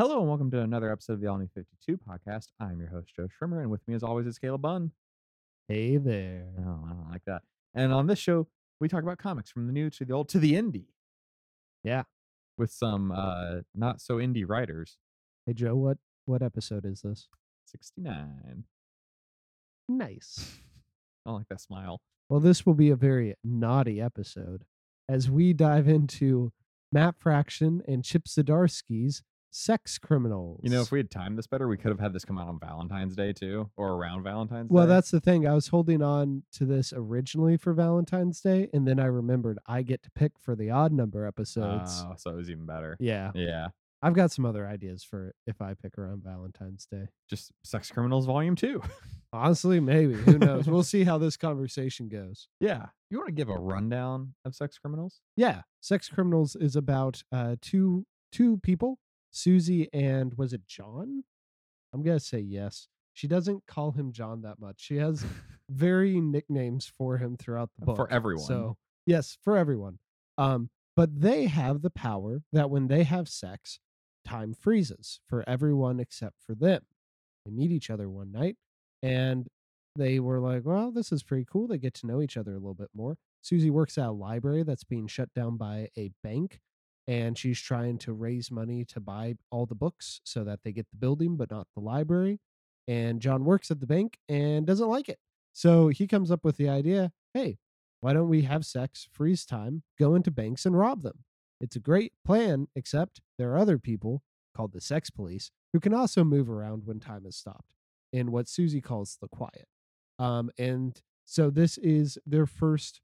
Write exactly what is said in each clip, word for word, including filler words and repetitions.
Hello and welcome to another episode of the All-New fifty-two podcast. I'm your host, Joe Schrimmer, and with me as always is Caleb Bunn. Hey there. Oh, I don't like that. And on this show, we talk about comics from the new to the old to the indie. Yeah. With some uh, not so indie writers. Hey, Joe, what, what episode is this? sixty-nine. Nice. I don't like that smile. Well, this will be a very naughty episode as we dive into Matt Fraction and Chip Zdarsky's Sex Criminals. You know, if we had timed this better, we could have had this come out on Valentine's Day too, or around Valentine's well, Day. Well, that's the thing. I was holding on to this originally for Valentine's Day, and then I remembered I get to pick for the odd number episodes. Oh, so it was even better. Yeah. Yeah. I've got some other ideas for if I pick around Valentine's Day. Just Sex Criminals Volume two. Honestly, maybe. Who knows? We'll see how this conversation goes. Yeah. You want to give a rundown of Sex Criminals? Yeah. Sex Criminals is about uh, two two people. Susie and was it John? I'm going to say yes. She doesn't call him John that much. She has varying nicknames for him throughout the book. For everyone. So, yes, for everyone. Um, but they have the power that when they have sex, time freezes for everyone except for them. They meet each other one night and they were like, well, this is pretty cool. They get to know each other a little bit more. Susie works at a library that's being shut down by a bank. And she's trying to raise money to buy all the books so that they get the building, but not the library. And John works at the bank and doesn't like it. So he comes up with the idea, hey, why don't we have sex, freeze time, go into banks and rob them? It's a great plan, except there are other people called the sex police who can also move around when time is stopped in what Susie calls the quiet. Um, and so this is their first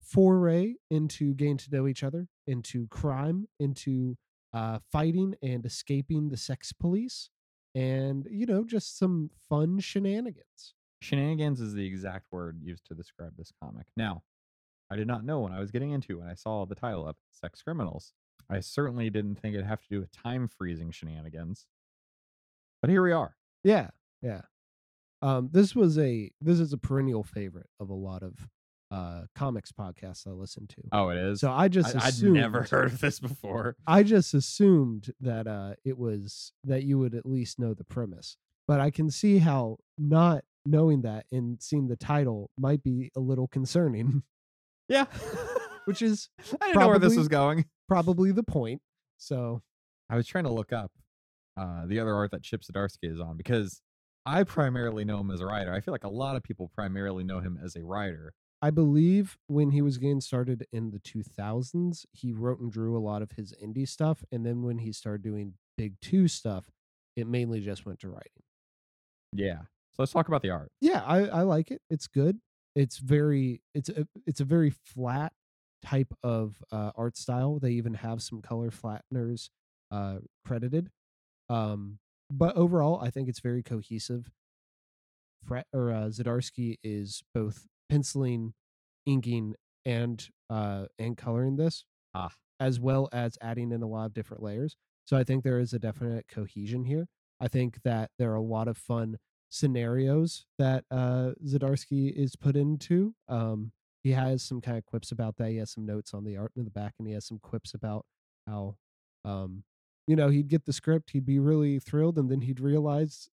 foray into getting to know each other, into crime, into uh, fighting and escaping the sex police, and, you know, just some fun shenanigans. Shenanigans is the exact word used to describe this comic. Now, I did not know when I was getting into when I saw the title of Sex Criminals. I certainly didn't think it'd have to do with time freezing shenanigans. But here we are. Yeah, yeah. Um, this was a this is a perennial favorite of a lot of uh comics podcasts I listen to. Oh, it is? So I just I, assumed, I'd never heard of this before. I just assumed that uh it was that you would at least know the premise. But I can see how not knowing that and seeing the title might be a little concerning. Yeah. Which is I didn't probably, know where this was going. Probably the point. So I was trying to look up uh the other art that Chip Zdarsky is on because I primarily know him as a writer. I feel like a lot of people primarily know him as a writer. I believe when he was getting started in the two thousands, he wrote and drew a lot of his indie stuff. And then when he started doing Big Two stuff, it mainly just went to writing. Yeah. So let's talk about the art. Yeah, I, I like it. It's good. It's very, it's a, it's a very flat type of uh, art style. They even have some color flatteners uh, credited. Um, but overall, I think it's very cohesive. Fre- or uh, Zdarsky is both penciling, inking, and uh, and coloring this, ah. as well as adding in a lot of different layers. So I think there is a definite cohesion here. I think that there are a lot of fun scenarios that uh, Zdarsky is put into. Um, he has some kind of quips about that. He has some notes on the art in the back, and he has some quips about how, um, you know, he'd get the script, he'd be really thrilled, and then he'd realize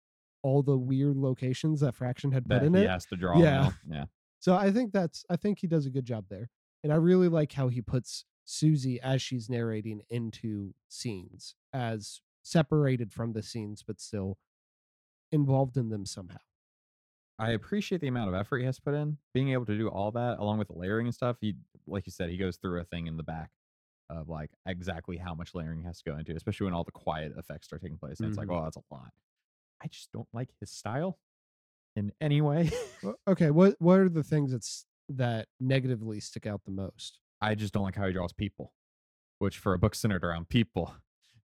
all the weird locations that Fraction had put that in he it. He has to draw. Yeah. Yeah. So I think that's, I think he does a good job there. And I really like how he puts Susie as she's narrating into scenes as separated from the scenes, but still involved in them somehow. I appreciate the amount of effort he has put in being able to do all that along with the layering and stuff. He, like you said, he goes through a thing in the back of like exactly how much layering has to go into, especially when all the quiet effects start taking place. And mm-hmm. It's like, oh, that's a lot. I just don't like his style. In any way. Okay, what what are the things that's that negatively stick out the most? I just don't like how he draws people, which for a book centered around people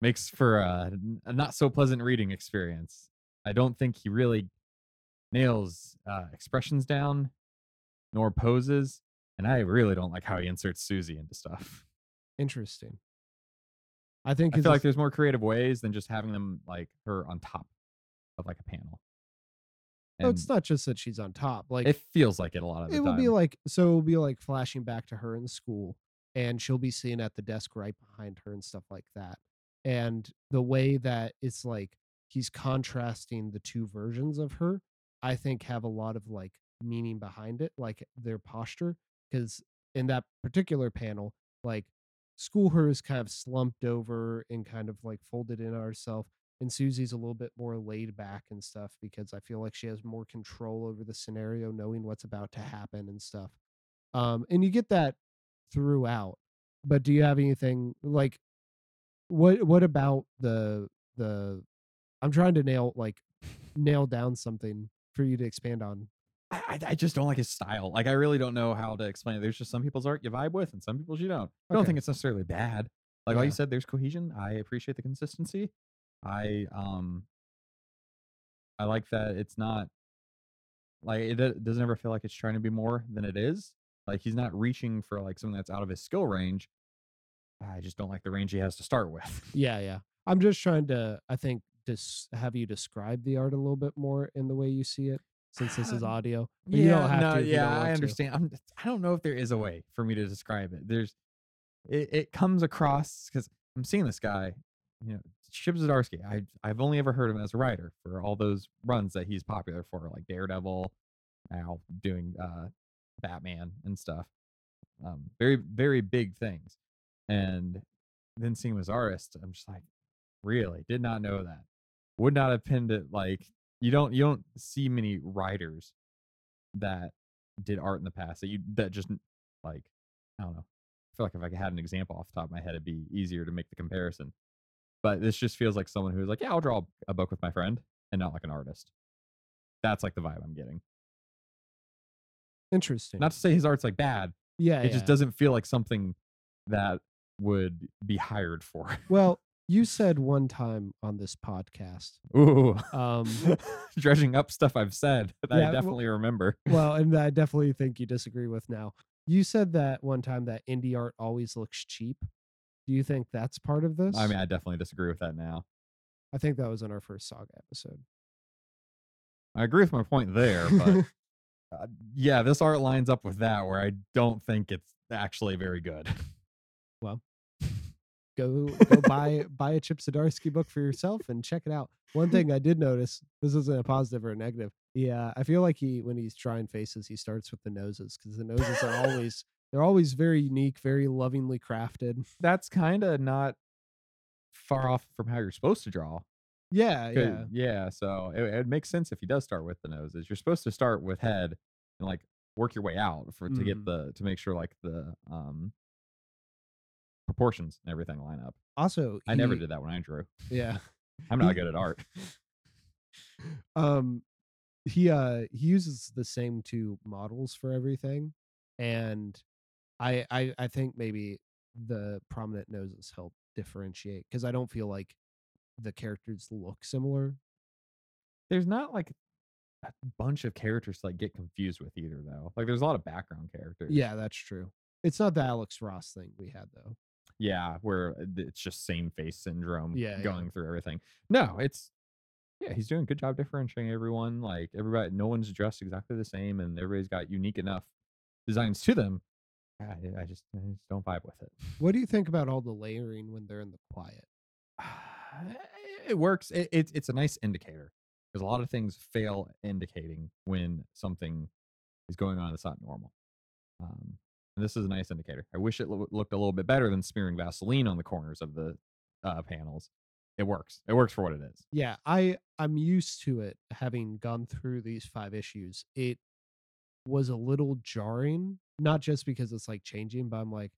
makes for a, a not so pleasant reading experience. I don't think he really nails uh, expressions down, nor poses, and I really don't like how he inserts Susie into stuff. Interesting. I think I feel like there's more creative ways than just having them like her on top of like a panel. No, it's not just that she's on top. Like it feels like it a lot of the time. It will be like so. It will be like flashing back to her in school, and she'll be sitting at the desk right behind her and stuff like that. And the way that it's like he's contrasting the two versions of her, I think have a lot of like meaning behind it, like their posture. Because in that particular panel, like Schoolher is kind of slumped over and kind of like folded in herself. And Susie's a little bit more laid back and stuff, because I feel like she has more control over the scenario, knowing what's about to happen and stuff. Um, and you get that throughout. But do you have anything like what what about the the I'm trying to nail like nail down something for you to expand on. I, I just don't like his style. Like, I really don't know how to explain it. There's just some people's art you vibe with and some people's you don't. I don't okay. think it's necessarily bad. Like yeah. all you said, there's cohesion. I appreciate the consistency. I um I like that it's not like it, it doesn't ever feel like it's trying to be more than it is. Like, he's not reaching for like something that's out of his skill range. I just don't like the range he has to start with. Yeah, yeah. I'm just trying to I think just dis- have you describe the art a little bit more in the way you see it, since this is audio. But yeah, you don't have no, to. Yeah, I understand. I'm, I don't know if there is a way for me to describe it. There's it, it comes across because I'm seeing this guy, you know, Chip Zdarsky. I I've only ever heard him as a writer for all those runs that he's popular for, like Daredevil, now doing uh, Batman and stuff. Um, very very big things, and then seeing him as artist, I'm just like, really did not know that. Would not have pinned it. Like, you don't you don't see many writers that did art in the past that you that just like I don't know. I feel like if I had an example off the top of my head, it'd be easier to make the comparison. But this just feels like someone who's like, yeah, I'll draw a book with my friend, and not like an artist. That's like the vibe I'm getting. Interesting. Not to say his art's like bad. Yeah. It yeah. just doesn't feel like something that would be hired for. Well, you said one time on this podcast. Ooh. Um, dredging up stuff I've said that yeah, I definitely well, remember. Well, and I definitely think you disagree with now. You said that one time that indie art always looks cheap. Do you think that's part of this? I mean, I definitely disagree with that now. I think that was in our first Saga episode. I agree with my point there, but uh, yeah, this art lines up with that, where I don't think it's actually very good. Well, go go buy buy a Chip Zdarsky book for yourself and check it out. One thing I did notice, this isn't a positive or a negative. Yeah, I feel like he when he's drawing faces, he starts with the noses, because the noses are always. They're always very unique, very lovingly crafted. That's kind of not far off from how you're supposed to draw. Yeah, yeah. Yeah, so it, it makes sense if he does start with the noses. You're supposed to start with head and like work your way out for mm. to get the to make sure like the um proportions and everything line up. Also, I he, never did that when I drew. Yeah. I'm not good at art. Um he uh he uses the same two models for everything. And I, I I think maybe the prominent noses help differentiate, because I don't feel like the characters look similar. There's not like a bunch of characters to like get confused with either, though. Like, there's a lot of background characters. Yeah, that's true. It's not the Alex Ross thing we had, though. Yeah, where it's just same face syndrome yeah, going yeah. through everything. No, it's yeah, he's doing a good job differentiating everyone. Like, everybody, no one's dressed exactly the same, and everybody's got unique enough designs to them. I, I, just, I just don't vibe with it. What do you think about all the layering when they're in the quiet? Uh, it works. It, it, it's a nice indicator, because a lot of things fail indicating when something is going on that's not normal. Um, and this is a nice indicator. I wish it lo- looked a little bit better than smearing Vaseline on the corners of the uh, panels. It works. It works for what it is. Yeah, I, I'm used to it, having gone through these five issues. It was a little jarring, not just because it's like changing, but I'm like,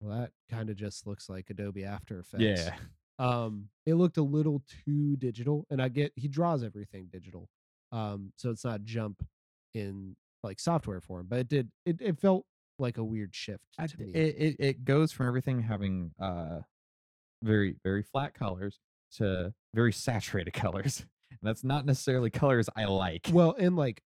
well, that kind of just looks like Adobe After Effects. Yeah. Um, it looked a little too digital, and I get he draws everything digital, um, so it's not jump in like software form, but it did. It, it felt like a weird shift to I, me. It, it it goes from everything having uh very very flat colors to very saturated colors, and that's not necessarily colors I like. Well, and like.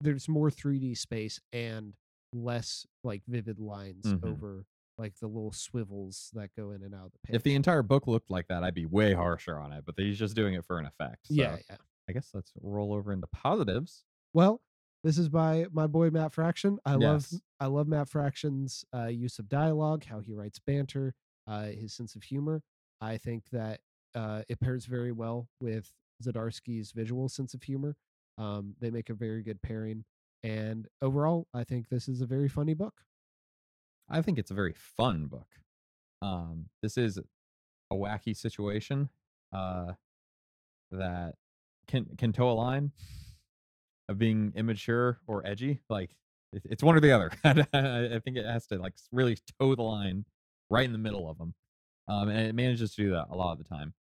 There's more three D space and less like vivid lines mm-hmm. over like the little swivels that go in and out of the page. If the entire book looked like that, I'd be way harsher on it, but he's just doing it for an effect. So yeah, yeah. I guess let's roll over into positives. Well, this is by my boy Matt Fraction. I yes. love I love Matt Fraction's uh, use of dialogue, how he writes banter. uh, his sense of humor. I think that uh, it pairs very well with Zdarsky's visual sense of humor. Um, they make a very good pairing. And overall, I think this is a very funny book. I think it's a very fun book. Um, this is a wacky situation uh, that can can toe a line of being immature or edgy. Like, it's one or the other. I think it has to like really toe the line right in the middle of them. Um, and it manages to do that a lot of the time.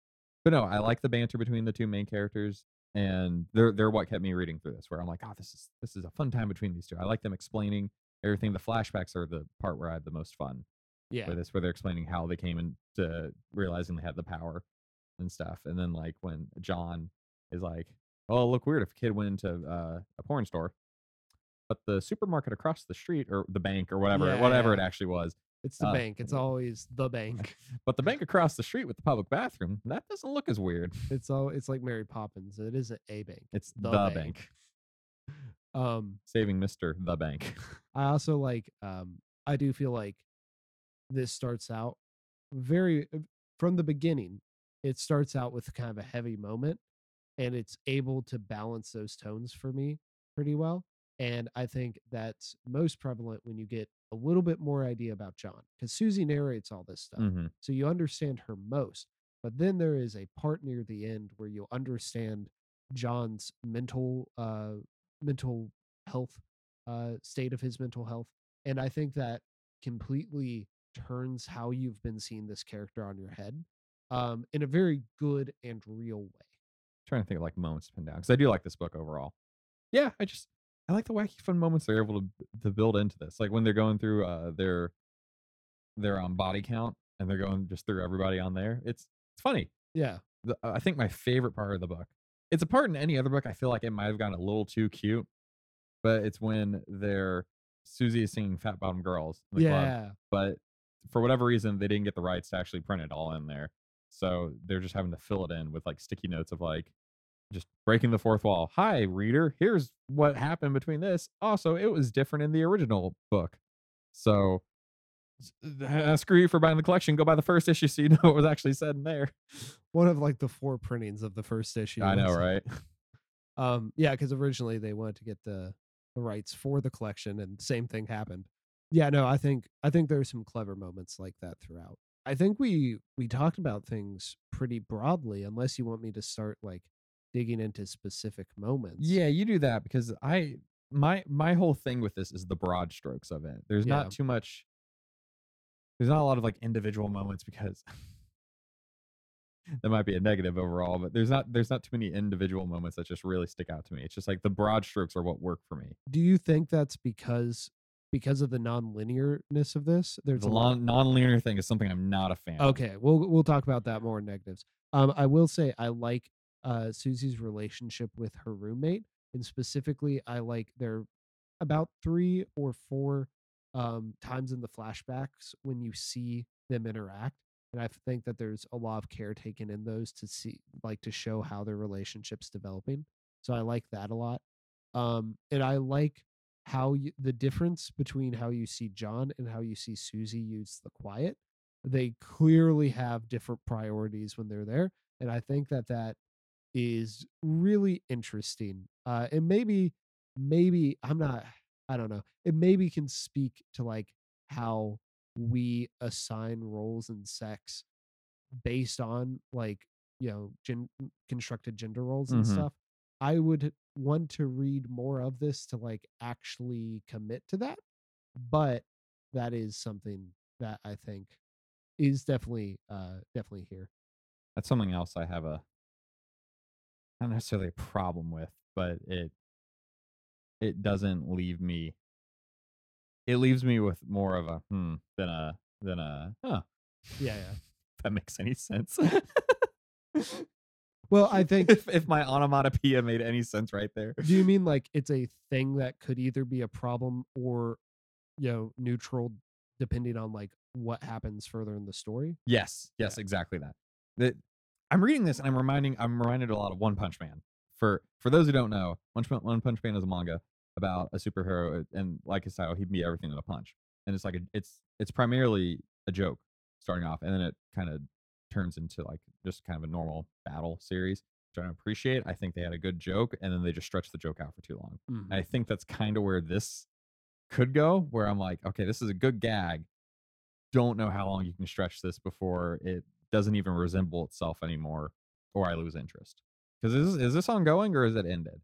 But no, I like the banter between the two main characters. And they're they're what kept me reading through this, where I'm like, oh, this is this is a fun time between these two. I like them explaining everything. The flashbacks are the part where I have the most fun. Yeah. Where this where they're explaining how they came into realizing they had the power and stuff. And then like when John is like, oh, it'll look weird if a kid went into uh, a porn store, but the supermarket across the street or the bank or whatever, yeah, whatever yeah. it actually was. It's the uh, bank. It's always the bank. But the bank across the street with the public bathroom, that doesn't look as weird. It's all. It's like Mary Poppins. It isn't a bank. It's the, the bank. bank. Um, Saving Mister The Bank. I also like, um, I do feel like this starts out very, from the beginning, it starts out with kind of a heavy moment, and it's able to balance those tones for me pretty well. And I think that's most prevalent when you get a little bit more idea about John, because Susie narrates all this stuff. Mm-hmm. So you understand her most. But then there is a part near the end where you'll understand John's mental uh, mental health, uh, state of his mental health. And I think that completely turns how you've been seeing this character on your head um, in a very good and real way. I'm trying to think of like moments to pin down, because I do like this book overall. Yeah, I just... I like the wacky fun moments they're able to to build into this. Like when they're going through uh, their their um, body count and they're going just through everybody on there. It's it's funny. Yeah. The, I think my favorite part of the book, it's a part in any other book I feel like it might have gotten a little too cute, but it's when they're Susie is singing Fat Bottom Girls in the yeah. club. But for whatever reason, they didn't get the rights to actually print it all in there. So they're just having to fill it in with like sticky notes of like, just breaking the fourth wall. Hi, reader. Here's what happened between this. Also, it was different in the original book. So, uh, screw you for buying the collection. Go buy the first issue so you know what was actually said in there. One of like the four printings of the first issue. I know, right? um, yeah, because originally they wanted to get the, the rights for the collection, and the same thing happened. Yeah, no, I think I think there's some clever moments like that throughout. I think we we talked about things pretty broadly, unless you want me to start like digging into specific moments. Yeah, you do that, because I my my whole thing with this is the broad strokes of it. There's yeah. not too much. There's not a lot of like individual moments, because that might be a negative overall. But there's not there's not too many individual moments that just really stick out to me. It's just like the broad strokes are what work for me. Do you think that's because because of the non-linearness of this? There's the a long, lot... non-linear thing is something I'm not a fan. Okay, of. we'll we'll talk about that more in negatives. Um, I will say I like. Uh, Susie's relationship with her roommate, and specifically I like there about three or four um, times in the flashbacks when you see them interact, and I think that there's a lot of care taken in those to see like to show how their relationship's developing. So I like that a lot, um, and I like how you, the difference between how you see John and how you see Susie use the quiet. They clearly have different priorities when they're there, and I think that that is really interesting, uh, and maybe, maybe I'm not. I don't know. It maybe can speak to like how we assign roles and sex based on like you know gen- constructed gender roles and mm-hmm. stuff. I would want to read more of this to like actually commit to that, but that is something that I think is definitely, uh, definitely here. That's something else I have a. Not necessarily a problem with, but it it doesn't leave me. It leaves me with more of a hmm than a than a huh. Yeah, yeah. If that makes any sense. Well, I think if, if my onomatopoeia made any sense right there. Do you mean like it's a thing that could either be a problem or you know neutral, depending on like what happens further in the story? Yes, yes, yeah. Exactly that. That. I'm reading this and I'm reminding I'm reminded a lot of One Punch Man. For for those who don't know, One Punch Man is a manga about a superhero, and like his title, he'd be everything in a punch. And it's like a, it's it's primarily a joke starting off, and then it kind of turns into like just kind of a normal battle series, which I appreciate. I think they had a good joke, and then they just stretched the joke out for too long. Mm-hmm. And I think that's kind of where this could go, where I'm like, okay, this is a good gag. Don't know how long you can stretch this before it doesn't even resemble itself anymore, or I lose interest. Because is is this ongoing or is it ended?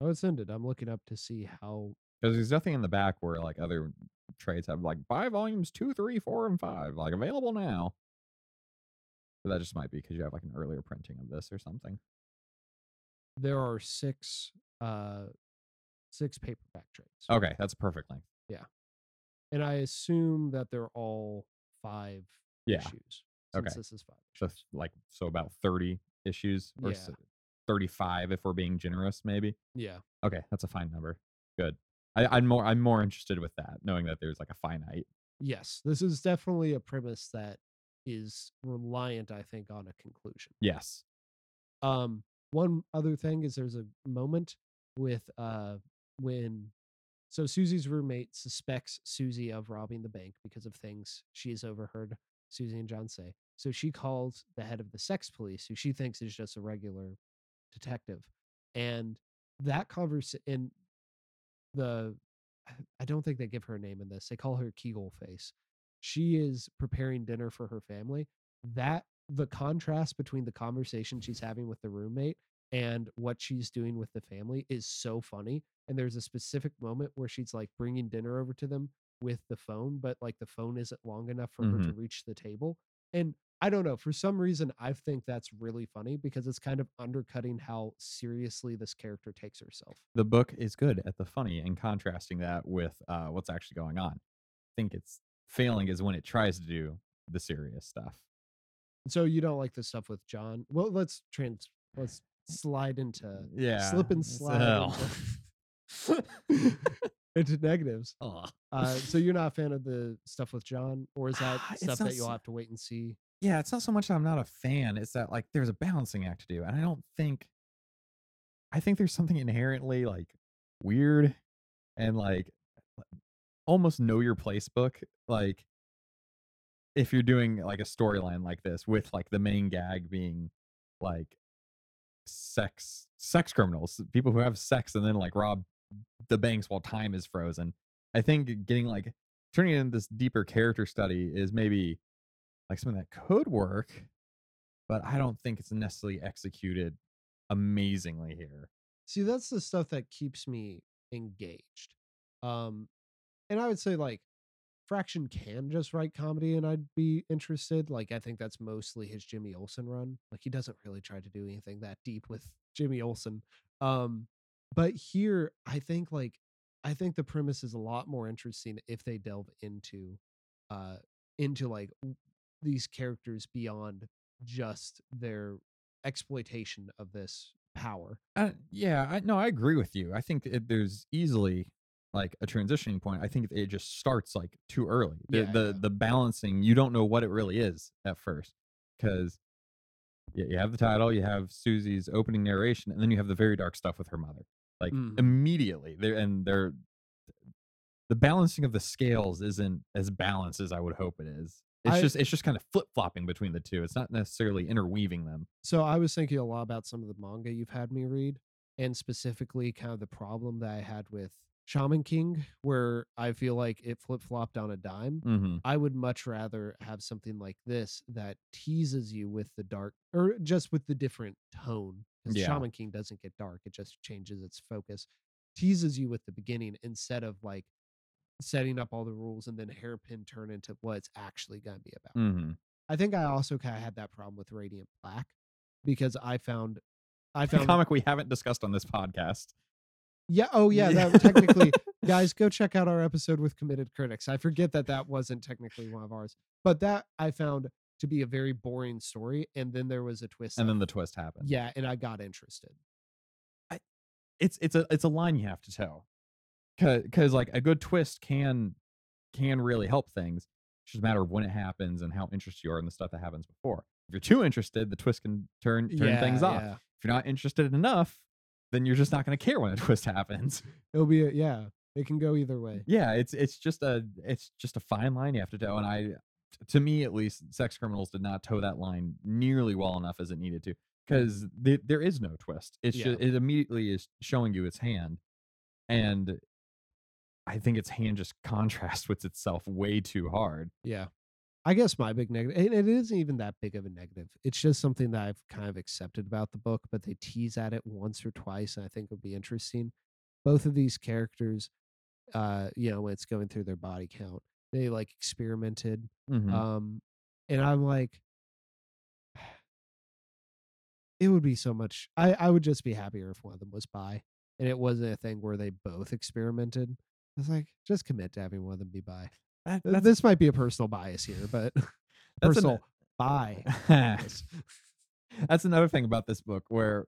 Oh, it's ended. I'm looking up to see how. Because there's nothing in the back where like other trades have like buy volumes two, three, four, and five like available now. But that just might be because you have like an earlier printing of this or something. There are six, uh, six paperback trades. Okay, that's perfect length. Yeah, and I assume that they're all five yeah. issues. Since okay, this is five. Just like so, about thirty issues or yeah. thirty-five if we're being generous, maybe. Yeah. Okay, that's a fine number. Good. I, I'm more. I'm more interested with that, knowing that there's like a finite. Yes, this is definitely a premise that is reliant, I think, on a conclusion. Yes. Um. One other thing is there's a moment with uh when so Susie's roommate suspects Susie of robbing the bank because of things she has overheard Susie and John say. So she calls the head of the sex police, who she thinks is just a regular detective, and that conversation. And the I don't think they give her a name in this. They call her Kegel Face. She is preparing dinner for her family. That the contrast between the conversation she's having with the roommate and what she's doing with the family is so funny. And there's a specific moment where she's like bringing dinner over to them with the phone, but like the phone isn't long enough for mm-hmm. her to reach the table. And I don't know, for some reason, I think that's really funny because it's kind of undercutting how seriously this character takes herself. The book is good at the funny and contrasting that with uh, what's actually going on. I think it's failing is when it tries to do the serious stuff. So you don't like the stuff with John? Well, let's trans let's slide into yeah slip and slide so. into, into negatives. Aww. Uh, so you're not a fan of the stuff with John, or is that ah, stuff that you'll so, have to wait and see? Yeah, it's not so much that I'm not a fan. It's that like there's a balancing act to do, and I don't think I think there's something inherently like weird and like almost know your place book like. If you're doing like a storyline like this with like the main gag being like sex, sex criminals, people who have sex and then like rob the banks while time is frozen. I think getting like turning into this deeper character study is maybe like something that could work, but I don't think it's necessarily executed amazingly here. See, that's the stuff that keeps me engaged. Um, and I would say like, Fraction can just write comedy and I'd be interested. Like, I think that's mostly his Jimmy Olsen run. Like, he doesn't really try to do anything that deep with Jimmy Olsen. Um, but here, I think, like, I think the premise is a lot more interesting if they delve into, uh, into like these characters beyond just their exploitation of this power. Uh, yeah, I, no, I agree with you. I think it, there's easily. Like a transitioning point. I think it just starts like too early. The yeah, the, yeah. the balancing, you don't know what it really is at first because you have the title, you have Susie's opening narration, and then you have the very dark stuff with her mother. Like mm. immediately, they're, and they're the balancing of the scales isn't as balanced as I would hope it is. It's I, just it's just kind of flip flopping between the two. It's not necessarily interweaving them. So I was thinking a lot about some of the manga you've had me read, and specifically kind of the problem that I had with Shaman King, where I feel like it flip-flopped on a dime. Mm-hmm. I would much rather have something like this that teases you with the dark, or just with the different tone. Because yeah. Shaman King doesn't get dark. It just changes its focus. Teases you with the beginning instead of like setting up all the rules and then hairpin turn into what it's actually going to be about. Mm-hmm. I think I also kind of had that problem with Radiant Black because I found... I found a comic we haven't discussed on this podcast. Yeah. Oh, yeah. That technically, guys, go check out our episode with Committed Critics. I forget that that wasn't technically one of ours, but that I found to be a very boring story. And then there was a twist, and then the twist happened. Yeah, and I got interested. I, it's it's a it's a line you have to tell, because like a good twist can can really help things. It's just a matter of when it happens and how interested you are in the stuff that happens before. If you're too interested, the twist can turn turn yeah, things off. Yeah. If you're not interested enough, then you're just not going to care when a twist happens. It'll be a, yeah, it can go either way. Yeah, it's it's just a it's just a fine line you have to tell, and I to me at least, Sex Criminals did not toe that line nearly well enough as it needed to, because th- there is no twist. It's yeah. just, it immediately is showing you its hand, and I think its hand just contrasts with itself way too hard. Yeah. I guess my big negative, and it isn't even that big of a negative, it's just something that I've kind of accepted about the book, but they tease at it once or twice, and I think it would be interesting. Both of these characters, uh, you know, when it's going through their body count, they like experimented. Mm-hmm. Um, and I'm like, it would be so much, I, I would just be happier if one of them was bi, and it wasn't a thing where they both experimented. I was like, just commit to having one of them be bi. That's, this might be a personal bias here, but personal an, bias. That's another thing about this book, where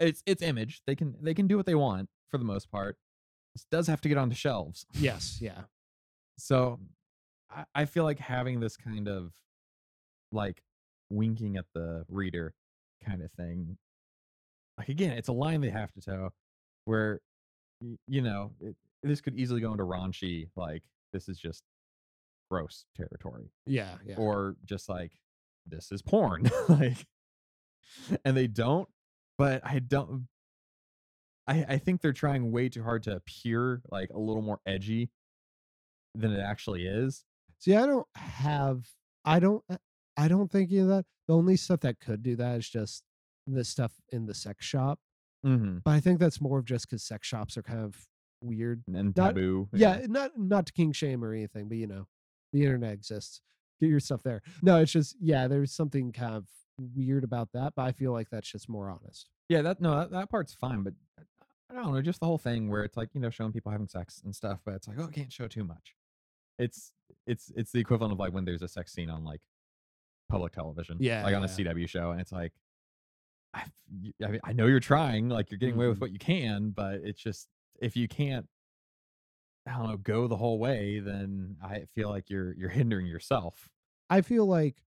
it's it's image. They can they can do what they want for the most part. This does have to get onto shelves. Yes, yeah. So I, I feel like having this kind of like winking at the reader kind of thing. Like again, it's a line they have to toe, where you know it, this could easily go into raunchy, like, this is just gross territory. Yeah, yeah. Or just like, this is porn. Like, and they don't, but I don't, I, I think they're trying way too hard to appear like a little more edgy than it actually is. See, I don't have, I don't, I don't think any of that. The only stuff that could do that is just the stuff in the sex shop. Mm-hmm. But I think that's more of just because sex shops are kind of weird and taboo. Not, yeah, yeah, not not to king shame or anything, but you know, the internet exists. Get your stuff there. No, it's just, yeah, there's something kind of weird about that, but I feel like that's just more honest. Yeah, that no, that, that part's fine, but I don't know, just the whole thing where it's like, you know, showing people having sex and stuff, but it's like, oh, I can't show too much. It's it's it's the equivalent of like when there's a sex scene on like public television, yeah, like on yeah. a C W show, and it's like, I, I mean, I know you're trying, like you're getting mm-hmm. away with what you can, but it's just, if you can't, I don't know, go the whole way, then I feel like you're you're hindering yourself. I feel like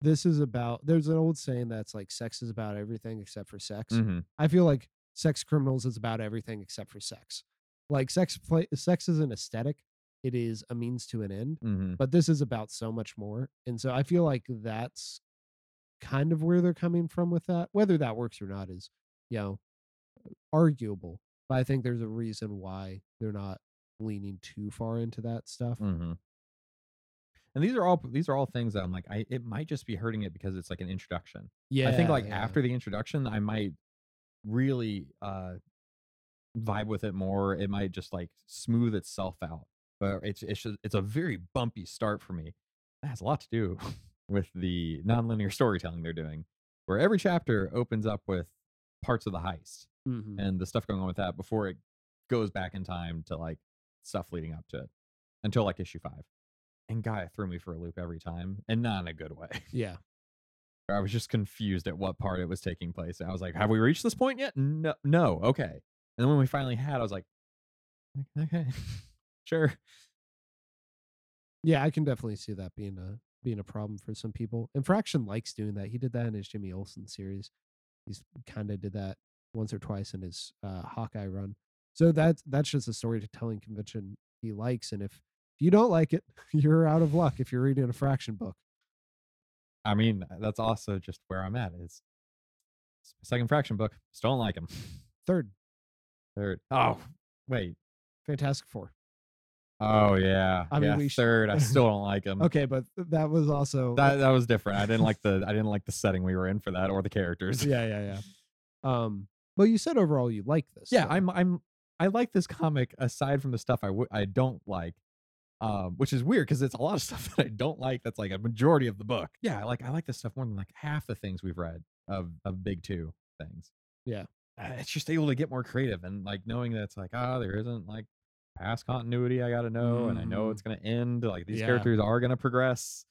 this is about, there's an old saying that's like, sex is about everything except for sex. Mm-hmm. I feel like Sex Criminals is about everything except for sex. Like sex, play, sex is an aesthetic. It is a means to an end, mm-hmm. but this is about so much more. And so I feel like that's kind of where they're coming from with that. Whether that works or not is, you know, arguable. But I think there's a reason why they're not leaning too far into that stuff. Mm-hmm. And these are all these are all things that I'm like, I it might just be hurting it because it's like an introduction. Yeah, I think like yeah. after the introduction, I might really uh, vibe with it more. It might just like smooth itself out. But it's it's just, it's a very bumpy start for me. That has a lot to do with the nonlinear storytelling they're doing, where every chapter opens up with parts of the heist. Mm-hmm. And the stuff going on with that before it goes back in time to like stuff leading up to it until like issue five. And God, it threw me for a loop every time, and not in a good way. Yeah. I was just confused at what part it was taking place. I was like, have we reached this point yet? No, no. Okay. And then when we finally had, I was like, okay, sure. Yeah. I can definitely see that being a, being a problem for some people. And Fraction likes doing that. He did that in his Jimmy Olsen series. He's kind of did that once or twice in his uh, Hawkeye run. So that that's just a storytelling convention he likes. And if you don't like it, you're out of luck if you're reading a Fraction book. I mean, that's also just where I'm at. Is second Fraction book, just don't like him. Third. Third. Oh, wait. Fantastic Four. Oh, yeah. I mean, yeah, we third. Should... I still don't like him. Okay, but that was also... That that was different. I didn't like the I didn't like the setting we were in for that, or the characters. Yeah, yeah, yeah. Um... Well, you said overall you like this. Yeah, so. I'm, I'm, I like this comic aside from the stuff I, w- I don't like, um, which is weird because it's a lot of stuff that I don't like. That's like a majority of the book. Yeah, like I like this stuff more than like half the things we've read of of big two things. Yeah, uh, it's just able to get more creative, and like knowing that it's like, ah, oh, there isn't like past continuity I got to know, mm. and I know it's gonna end. Like these yeah. characters are gonna progress.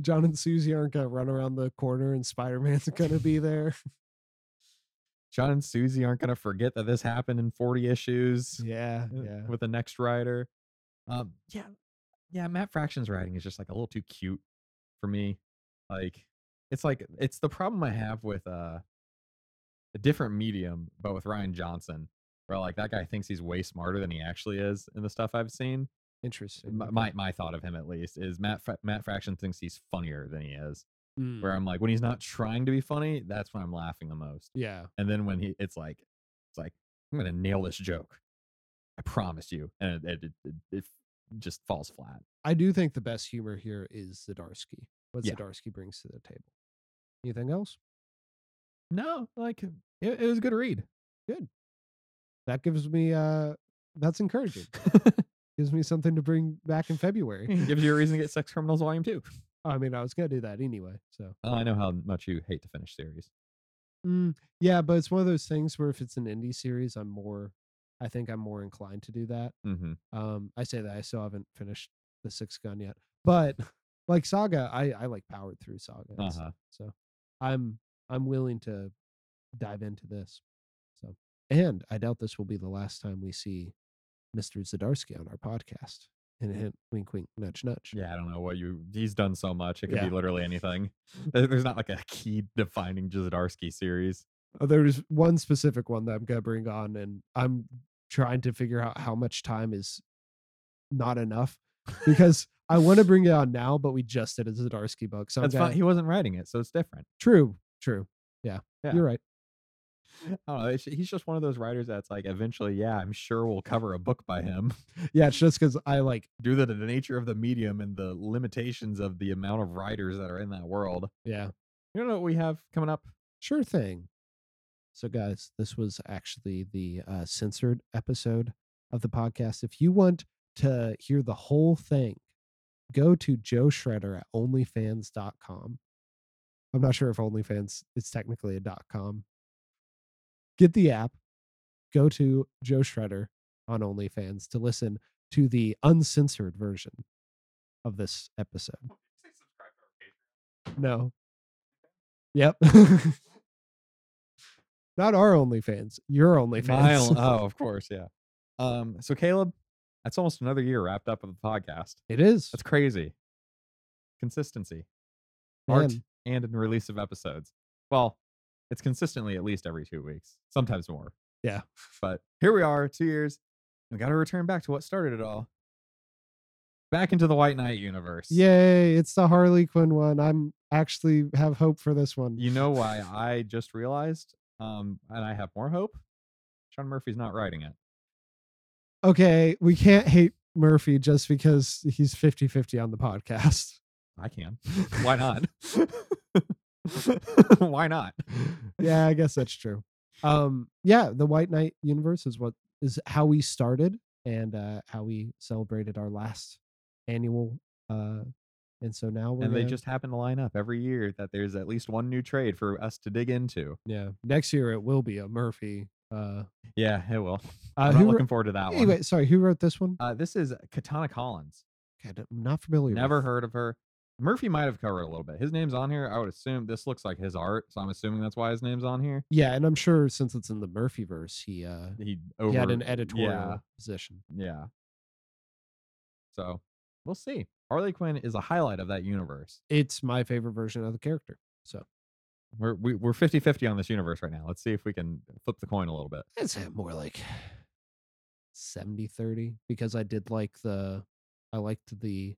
John and Susie aren't gonna run around the corner, and Spider-Man's gonna be there. John and Susie aren't going to forget that this happened in forty issues. Yeah, yeah. With the next writer. Um, yeah. Yeah. Matt Fraction's writing is just like a little too cute for me. Like it's like, it's the problem I have with uh, a different medium, but with Rian Johnson, where like that guy thinks he's way smarter than he actually is in the stuff I've seen. Interesting. My, my my thought of him, at least, is Matt Fra- Matt Fraction thinks he's funnier than he is. Mm. Where I'm like, when he's not trying to be funny, that's when I'm laughing the most. Yeah. And then when he, it's like, it's like I'm gonna nail this joke. I promise you, and it it, it, it just falls flat. I do think the best humor here is Zdarsky. What yeah. Zdarsky brings to the table. Anything else? No, like it, it was a good read. Good. That gives me uh, that's encouraging. Gives me something to bring back in February. Gives you a reason to get Sex Criminals Volume Two. I mean, I was gonna do that anyway. So uh, I know how much you hate to finish series. Mm, yeah, but it's one of those things where if it's an indie series, I'm more. I think I'm more inclined to do that. Mm-hmm. Um, I say that I still haven't finished The Sixth Gun yet, but like Saga, I, I like powered through Saga, uh-huh. so I'm I'm willing to dive into this. So, and I doubt this will be the last time we see Mister Zdarsky on our podcast. And hint, wink, wink, nudge, nudge. Yeah, I don't know what you. He's done so much; it could yeah. be literally anything. There's not like a key defining Zdarsky series. Oh, there's one specific one that I'm gonna bring on, and I'm trying to figure out how much time is not enough because I want to bring it on now, but we just did a Zdarsky book. So that's gonna... fine. He wasn't writing it, so it's different. True, true. Yeah, yeah. You're right. I don't know. He's just one of those writers that's like, eventually, yeah, I'm sure we'll cover a book by him. Yeah, it's just because I like do the, the nature of the medium and the limitations of the amount of writers that are in that world. Yeah. You don't know what we have coming up? Sure thing. So, guys, this was actually the uh, censored episode of the podcast. If you want to hear the whole thing, go to Joe Schredder at only fans dot com. I'm not sure if OnlyFans is technically a .com. Get the app, go to Joe Schredder on OnlyFans to listen to the uncensored version of this episode. No. Yep. Not our OnlyFans, your OnlyFans. Oh, of course. Yeah. Um, so Caleb, that's almost another year wrapped up of the podcast. It is. That's crazy. Consistency. Man. Art and in release of episodes. Well, it's consistently at least every two weeks, sometimes more. Yeah. But here we are, two years. We got to return back to what started it all. Back into the White Knight universe. Yay. It's the Harley Quinn one. I'm actually have hope for this one. You know why I just realized, um, and I have more hope. Sean Murphy's not writing it. Okay. We can't hate Murphy just because he's fifty fifty on the podcast. I can. Why not? Why not? Yeah, I guess that's true. Um, yeah, the White Knight universe is what is how we started and uh, how we celebrated our last annual. Uh, and so now we're and gonna... they just happen to line up every year that there's at least one new trade for us to dig into. Yeah, next year it will be a Murphy. Uh, yeah, it will. I'm uh, not looking forward to that anyway, one. Anyway, sorry, who wrote this one? Uh, this is Katana Collins. Okay, I'm not familiar. Never with. Heard of her. Murphy might have covered a little bit. His name's on here. I would assume this looks like his art, so I'm assuming that's why his name's on here. Yeah, and I'm sure since it's in the Murphyverse, he uh he, over, he had an editorial yeah, position. Yeah. So we'll see. Harley Quinn is a highlight of that universe. It's my favorite version of the character. So we're we, we're fifty-fifty on this universe right now. Let's see if we can flip the coin a little bit. It's more like seventy thirty because I did like the I liked the.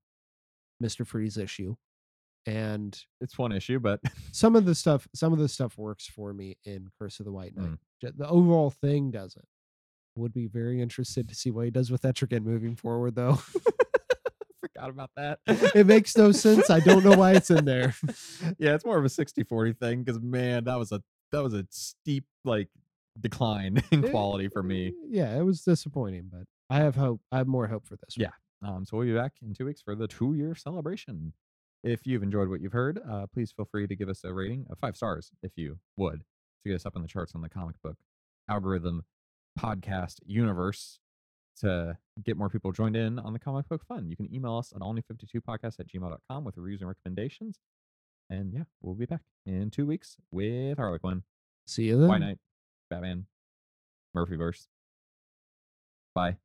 Mister Freeze issue, and it's one issue, but some of the stuff some of the stuff works for me in Curse of the White Knight. Mm. The overall thing doesn't. Would be very interested to see what he does with Etrigan moving forward, though. Forgot about that. It makes no sense. I don't know why it's in there. Yeah, it's more of a sixty forty thing because man, that was a that was a steep like decline in quality for me. Yeah, it was disappointing, but I have hope. I have more hope for this one. Yeah. Um, so we'll be back in two weeks for the two-year celebration. If you've enjoyed what you've heard, uh, please feel free to give us a rating of five stars, if you would, to get us up in the charts on the comic book algorithm podcast universe to get more people joined in on the comic book fun. You can email us at all new fifty two podcast at gmail dot com with reviews and recommendations. And yeah, we'll be back in two weeks with Harley Quinn. See you then. White Knight, Batman, Murphyverse. Bye.